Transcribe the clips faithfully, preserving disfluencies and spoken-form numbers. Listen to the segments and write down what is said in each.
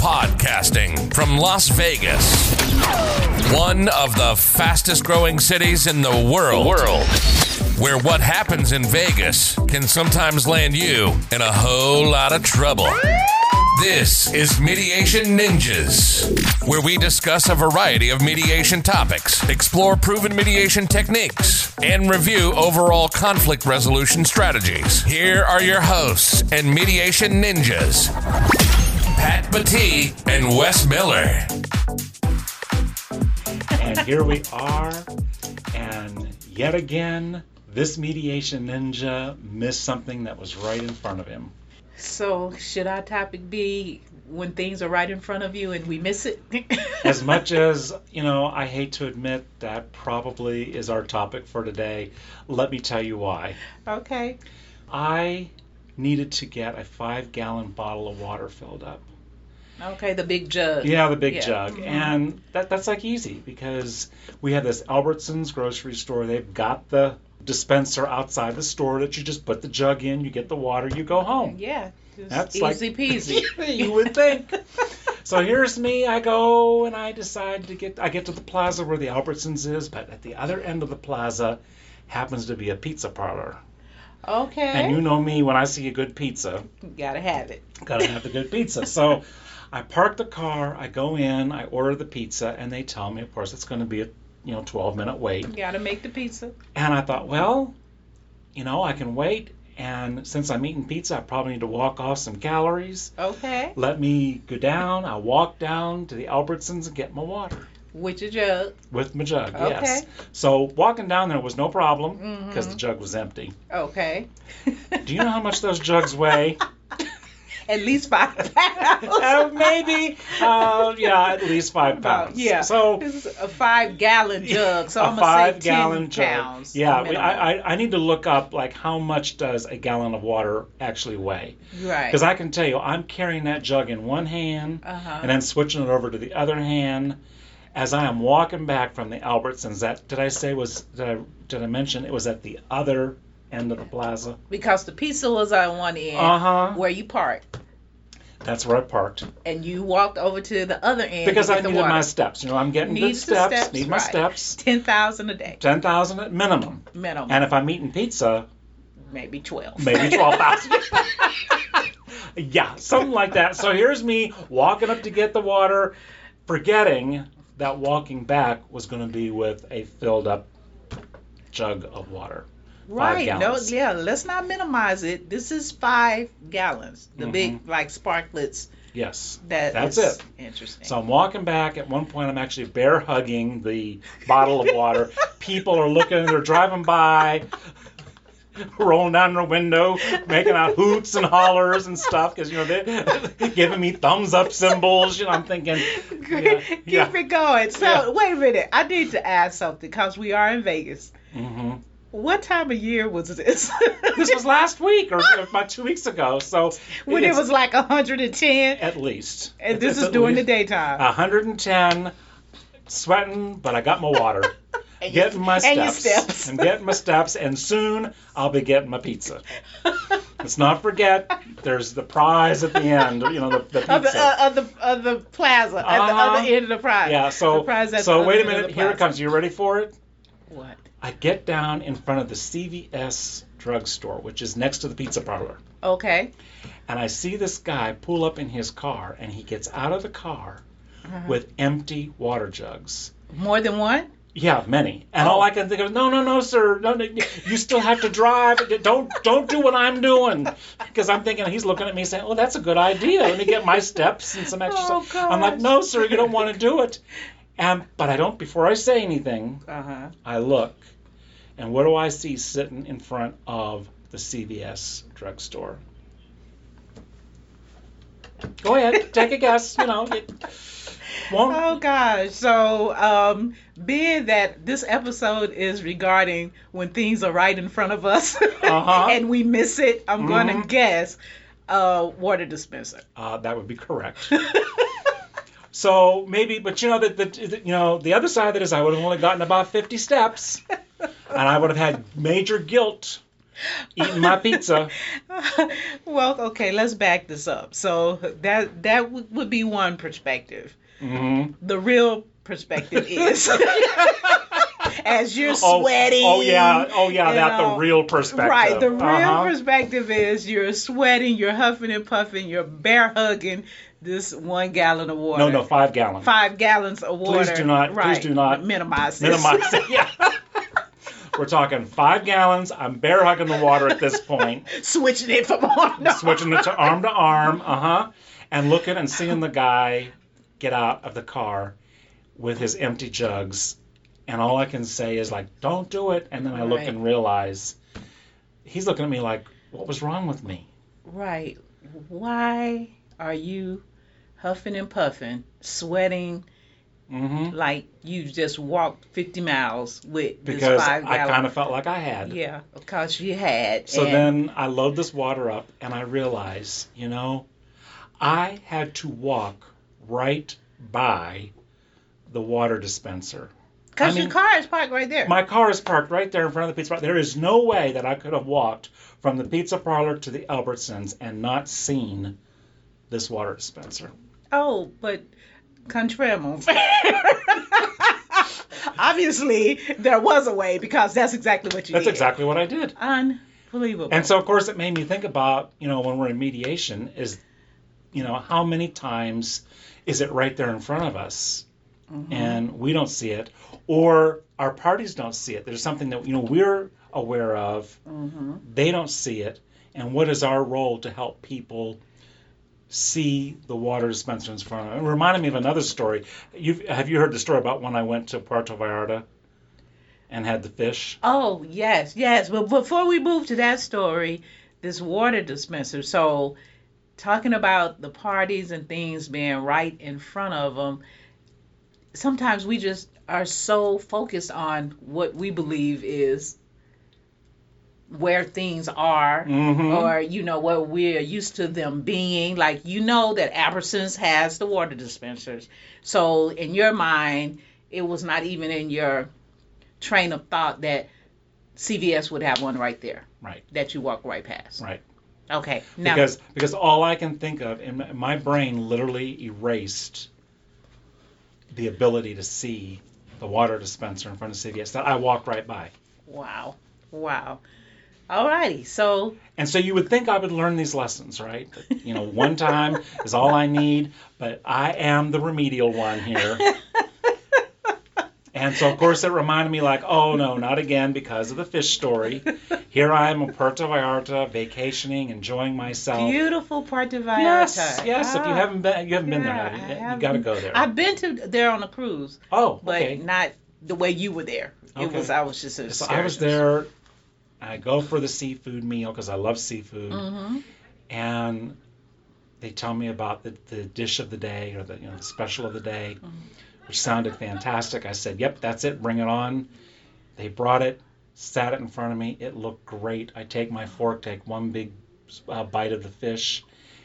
Podcasting from Las Vegas, one of the fastest growing cities in the world, world, where what happens in Vegas can sometimes land you in a whole lot of trouble. This is Mediation Ninjas, where we discuss a variety of mediation topics, explore proven mediation techniques, and review overall conflict resolution strategies. Here are your hosts and Mediation Ninjas, Pat Pattee and Wes Miller. And here we are, and yet again, this Mediation Ninja missed something that was right in front of him. So should our topic be when things are right in front of you and we miss it? As much as, you know, I hate to admit that probably is our topic for today. Let me tell you why. Okay. I needed to get a five-gallon bottle of water filled up. Okay, the big jug. Yeah, the big yeah. jug. Mm-hmm. And that that's like easy because we have this Albertsons grocery store. They've got the dispenser outside the store that you just put the jug in, you get the water, you go home. Yeah. That's easy, like, peasy. You would think. So here's me. I go and I decide to get, I get to the plaza where the Albertsons is, but at the other end of the plaza happens to be a pizza parlor. Okay. And you know me, when I see a good pizza. Gotta have it. Gotta have the good pizza. So I park the car, I go in, I order the pizza, and they tell me, of course, it's going to be a you know, twelve minute wait. You gotta make the pizza. And I thought, well, you know, I can wait. And since I'm eating pizza, I probably need to walk off some calories. Okay. Let me go down. I walk down to the Albertsons and get my water. With your jug. With my jug, okay. Yes. So walking down there was no problem because mm-hmm. the jug was empty. Okay. Do you know how much those jugs weigh? At least five pounds. uh, maybe. Uh, yeah, at least five pounds. Yeah. So this is a five-gallon jug. So I'm going to say ten pounds. Yeah, I, I I need to look up, like, how much does a gallon of water actually weigh? Right. Because I can tell you, I'm carrying that jug in one hand uh-huh. and then switching it over to the other hand as I am walking back from the Albertsons. That did I say was did I did I mention it was at the other end of the plaza? Because the pizza was on one end uh-huh. where you parked. That's where I parked. And you walked over to the other end. Because I needed water. my steps. You know, I'm getting Needs good steps. steps. Need right. my steps. ten thousand a day. ten thousand at minimum. Minimum. And if I'm eating pizza. Maybe twelve. Maybe twelve thousand. Yeah, something like that. So here's me walking up to get the water, forgetting that walking back was going to be with a filled up jug of water. Right. No. Yeah. Let's not minimize it. This is five gallons. The mm-hmm. big, like, sparklets. Yes. That That's it. Interesting. So I'm walking back. At one point, I'm actually bear hugging the bottle of water. People are looking. They're driving by, rolling down their window, making out hoots and hollers and stuff because, you know, they're giving me thumbs up symbols. You know, I'm thinking, yeah, keep yeah. it going. So yeah. wait a minute. I need to add something because we are in Vegas. Mm-hmm. What time of year was this? This was last week or about two weeks ago. So when it was like one hundred ten? At least. And this it's is during the daytime. one hundred ten, sweating, but I got my water. And getting you, my steps. And your steps. I'm getting my steps, and soon I'll be getting my pizza. Let's not forget, there's the prize at the end, you know, the, the pizza. Of the, uh, of the, of the plaza, uh, at the other end of the prize. Yeah, so, so wait a minute, here it comes. You ready for it? What? I get down in front of the C V S drugstore, which is next to the pizza parlor. Okay. And I see this guy pull up in his car, and he gets out of the car uh-huh. with empty water jugs. More than one? Yeah, many. And oh. all I can think of is, no, no, no, sir. No, no, you still have to drive. Don't don't do what I'm doing. Because I'm thinking, he's looking at me saying, oh, that's a good idea. Let me get my steps and some exercise. Oh, gosh. I'm like, no, sir, you don't want to do it. And, but I don't, before I say anything, uh-huh. I look, and what do I see sitting in front of the C V S drugstore? Go ahead, take a guess, you know. It won't... Oh, gosh. So, um, being that this episode is regarding when things are right in front of us uh-huh. and we miss it, I'm mm-hmm. going to guess uh, water dispenser. Uh, that would be correct. So maybe, but you know, the, the, the, you know, the other side of it is I would have only gotten about fifty steps, and I would have had major guilt eating my pizza. Well, okay, let's back this up. So that that w- would be one perspective. Mm-hmm. The real perspective is as you're oh, sweating. Oh yeah, oh yeah, that's the real perspective. Right, the real uh-huh. perspective is you're sweating, you're huffing and puffing, you're bear hugging this one gallon of water. No, no, five gallons. Five gallons of water. Please do not. Right. Please do not minimize this. Minimize it. Yeah. We're talking five gallons. I'm bear hugging the water at this point. Switching it from arm to Switching it to arm to arm. Uh huh. And looking and seeing the guy get out of the car with his empty jugs, and all I can say is like, "Don't do it." And then I look right. and realize he's looking at me like, "What was wrong with me?" Right. Why are you huffing and puffing, sweating? Mm-hmm. Like you just walked fifty miles with because this five gallon. I kind of felt like I had. Yeah, because you had. So and... then I load this water up and I realize, you know, I had to walk right by the water dispenser. Because your mean, car is parked right there. My car is parked right there in front of the pizza parlor. There is no way that I could have walked from the pizza parlor to the Albertsons and not seen this water dispenser. Oh, but... Contramo. Obviously, there was a way because that's exactly what you that's did. That's exactly what I did. Unbelievable. And so, of course, it made me think about, you know, when we're in mediation is, you know, how many times is it right there in front of us mm-hmm. and we don't see it or our parties don't see it. There's something that, you know, we're aware of. Mm-hmm. They don't see it. And what is our role to help people see the water dispenser in front of them? It reminded me of another story. You've, have you heard the story about when I went to Puerto Vallarta and had the fish? Oh, yes, yes. But before we move to that story, this water dispenser. So talking about the parties and things being right in front of them, sometimes we just are so focused on what we believe is where things are mm-hmm. or, you know, what we're used to them being. Like, you know that Albertsons has the water dispensers. So in your mind, it was not even in your train of thought that C V S would have one right there. Right. That you walk right past. Right. Okay. Now, because, because all I can think of, and my brain literally erased the ability to see the water dispenser in front of C V S that I walked right by. Wow. Wow. Alrighty, so... And so you would think I would learn these lessons, right? That, you know, one time is all I need, but I am the remedial one here. And so, of course, it reminded me like, oh, no, not again because of the fish story. Here I am in Puerto Vallarta, vacationing, enjoying myself. Beautiful Puerto Vallarta. Yes, yes. Oh, if you haven't been you haven't yeah, been there, you, you got to go there. I've been to there on a cruise. Oh, okay. But not the way you were there. It okay. was, I was just... So I was there... I go for the seafood meal because I love seafood, mm-hmm. and they tell me about the, the dish of the day or the, you know, the special of the day, mm-hmm. which sounded fantastic. I said, "Yep, that's it. Bring it on." They brought it, sat it in front of me. It looked great. I take my fork, take one big uh, bite of the fish,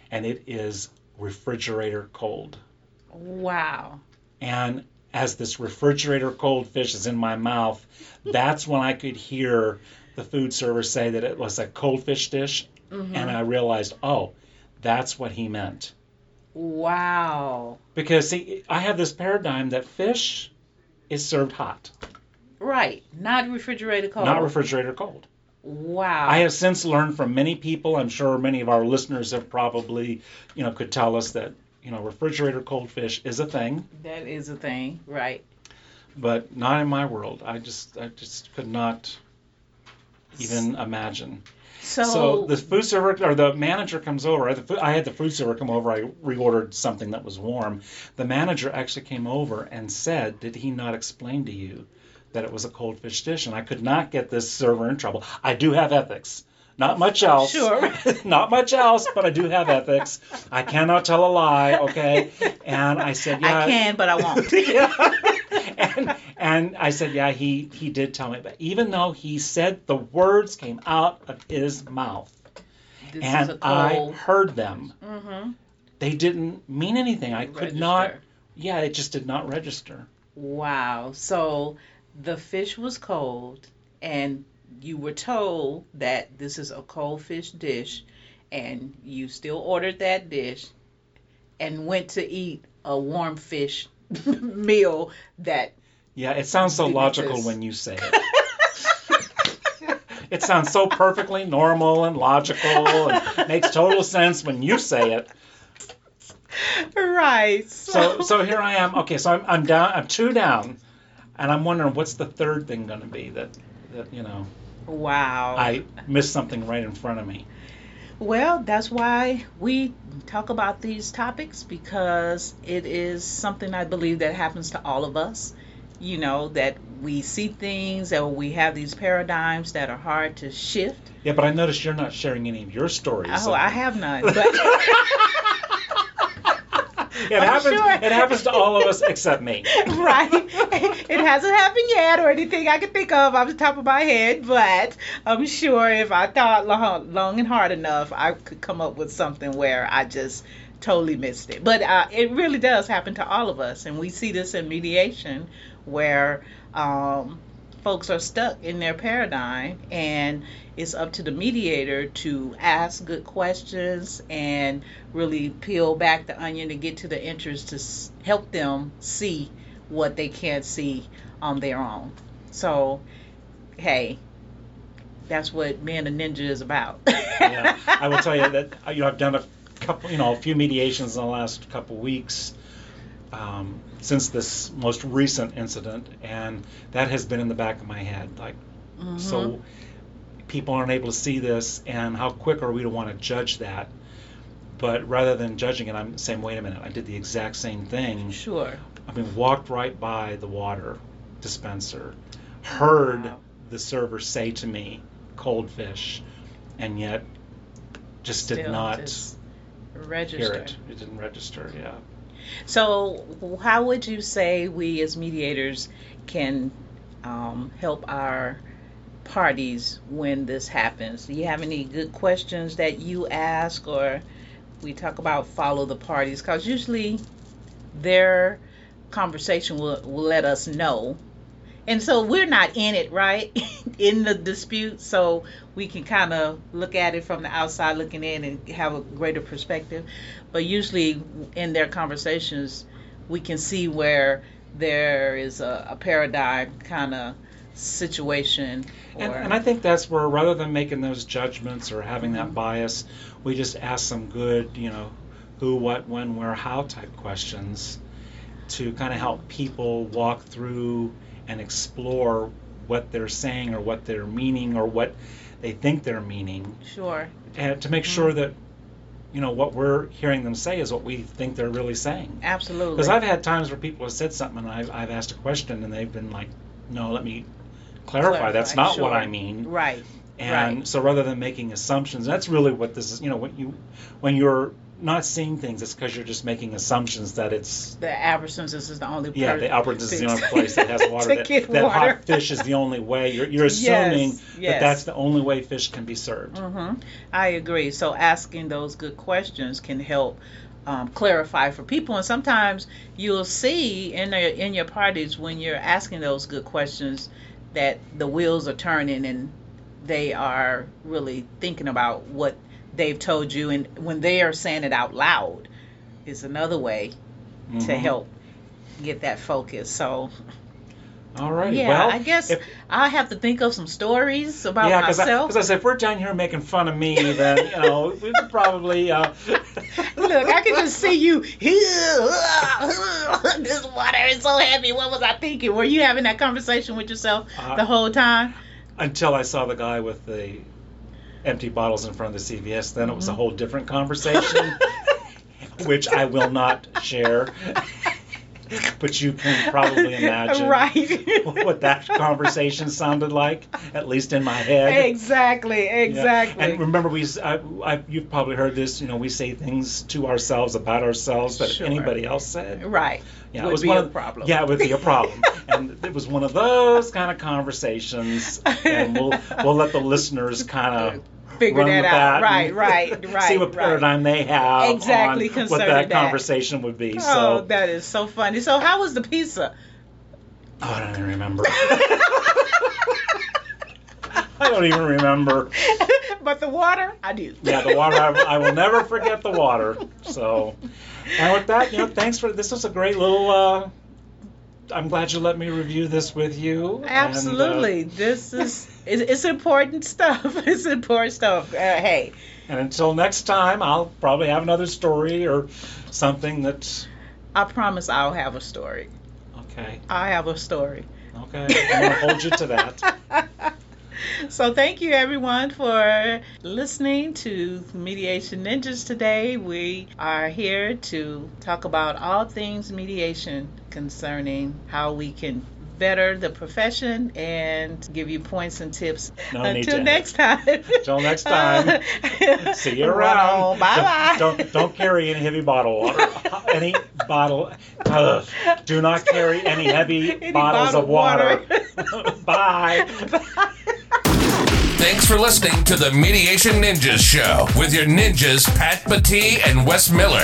and it is refrigerator cold. Wow. And as this refrigerator cold fish is in my mouth, that's when I could hear the food server say that it was a cold fish dish, mm-hmm. and I realized, oh, that's what he meant. Wow. Because, see, I have this paradigm that fish is served hot. Right. Not refrigerated cold. Not refrigerated cold. Wow. I have since learned from many people, I'm sure many of our listeners have probably, you know, could tell us that, you know, refrigerator cold fish is a thing. That is a thing, right. But not in my world. I just, I just could not... even imagine. So, so the food server or the manager comes over. The food, I had the food server come over. I reordered something that was warm. The manager actually came over and said, "Did he not explain to you that it was a cold fish dish?" And I could not get this server in trouble. I do have ethics. Not much else. Sure. Not much else, but I do have ethics. I cannot tell a lie, okay? And I said, yeah. I can, but I won't. Yeah. And, and I said, yeah, he, he did tell me. But even though he said the words came out of his mouth, this and I heard them, mm-hmm. they didn't mean anything. I could register. not. Yeah, it just did not register. Wow. So the fish was cold, and you were told that this is a cold fish dish and you still ordered that dish and went to eat a warm fish meal that... Yeah, it sounds so logical exist. When you say it. It sounds so perfectly normal and logical and makes total sense when you say it. Right. So, so, so here I am. Okay, so I'm, I'm down. I'm two down, and I'm wondering what's the third thing going to be that, that you know. Wow. I missed something right in front of me. Well, that's why we talk about these topics, because it is something I believe that happens to all of us. You know, that we see things or we have these paradigms that are hard to shift. Yeah, but I noticed you're not sharing any of your stories. Oh, so. I have none. But... It I'm happens. Sure. It happens to all of us except me. Right. It hasn't happened yet, or anything I can think of off the top of my head. But I'm sure if I thought long, long and hard enough, I could come up with something where I just totally missed it. But uh, it really does happen to all of us, and we see this in mediation, where um, folks are stuck in their paradigm, and it's up to the mediator to ask good questions and really peel back the onion to get to the interest to s- help them see what they can't see on their own. So, hey, that's what being a ninja is about. Yeah, I will tell you that, you know, I've done a couple, you know, a few mediations in the last couple weeks. Um, since this most recent incident, and that has been in the back of my head, like, mm-hmm. So people aren't able to see this, and how quick are we to want to judge that? But rather than judging it, I'm saying, wait a minute, I did the exact same thing. Sure. I mean, walked right by the water dispenser, heard wow. the server say to me, cold fish, and yet just Still did not just register. Hear it. It didn't register, yeah. So how would you say we as mediators can um, help our parties when this happens? Do you have any good questions that you ask, or we talk about follow the parties? Because usually their conversation will, will let us know. And so we're not in it, right, in the dispute, so we can kind of look at it from the outside looking in and have a greater perspective. But usually in their conversations, we can see where there is a, a paradigm kind of situation. Or... And, and I think that's where, rather than making those judgments or having mm-hmm. that bias, we just ask some good, you know, who, what, when, where, how type questions to kind of help people walk through and explore what they're saying or what they're meaning or what they think they're meaning. Sure. And to make mm-hmm. sure that, you know, what we're hearing them say is what we think they're really saying. Absolutely. Because I've had times where people have said something and I've, I've asked a question and they've been like, no, let me clarify. clarify. That's not sure. what I mean. Right. And right. so rather than making assumptions, that's really what this is, you know, when, you, when you're not seeing things, it's because you're just making assumptions that it's... The Albertsons is the only place. Yeah, the Albertsons is the only place that has water. that, that water. Hot fish is the only way. You're, you're assuming yes, yes. that that's the only way fish can be served. Mm-hmm. I agree. So asking those good questions can help um, clarify for people. And sometimes you'll see in, the, in your parties when you're asking those good questions that the wheels are turning and they are really thinking about what they've told you, and when they are saying it out loud is another way mm-hmm. to help get that focus. So all right, yeah, well, I guess if, I'll have to think of some stories about yeah, cause myself. Because I, I said, if we're down here making fun of me, then, you know, we could probably... Uh... Look, I can just see you. This water is so heavy. What was I thinking? Were you having that conversation with yourself uh, the whole time? Until I saw the guy with the... empty bottles in front of the C V S, then it was a whole different conversation, which I will not share, but you can probably imagine right. what that conversation sounded like, at least in my head. Exactly, exactly. Yeah. And remember, we I, I, you've probably heard this, you know, we say things to ourselves about ourselves that sure. if anybody else said. Right, yeah, would it was be one a of, problem. Yeah, it would be a problem. And it was one of those kind of conversations, and we'll we'll let the listeners kind of figure run that with out. That right, right, right. See what right. paradigm they have exactly on what that, that conversation would be. Oh, so, that is so funny. So, how was the pizza? Oh, I don't even remember. I don't even remember. But the water, I do. Yeah, the water, I, I will never forget the water. So, and with that, you know, thanks for, this was a great little, uh, I'm glad you let me review this with you. Absolutely. And, uh, this is, it's, it's important stuff. It's important stuff. Uh, hey. And until next time, I'll probably have another story or something that... I promise I'll have a story. Okay. I have a story. Okay. I'm going to hold you to that. So thank you, everyone, for listening to Mediation Ninjas today. We are here to talk about all things mediation concerning how we can better the profession and give you points and tips. No Until next time. Until next time. See you around. Bye-bye. Don't, don't, don't carry any heavy bottle water. Any bottle. Uh, do not carry any heavy any bottles bottle of water. water. Bye. Bye. Thanks for listening to the Mediation Ninjas Show with your ninjas, Pat Pattee and Wes Miller.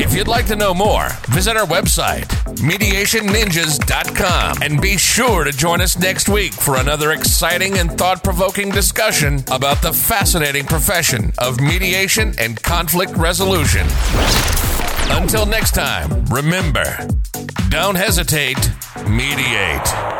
If you'd like to know more, visit our website, Mediation Ninjas dot com, and be sure to join us next week for another exciting and thought-provoking discussion about the fascinating profession of mediation and conflict resolution. Until next time, remember, don't hesitate, mediate.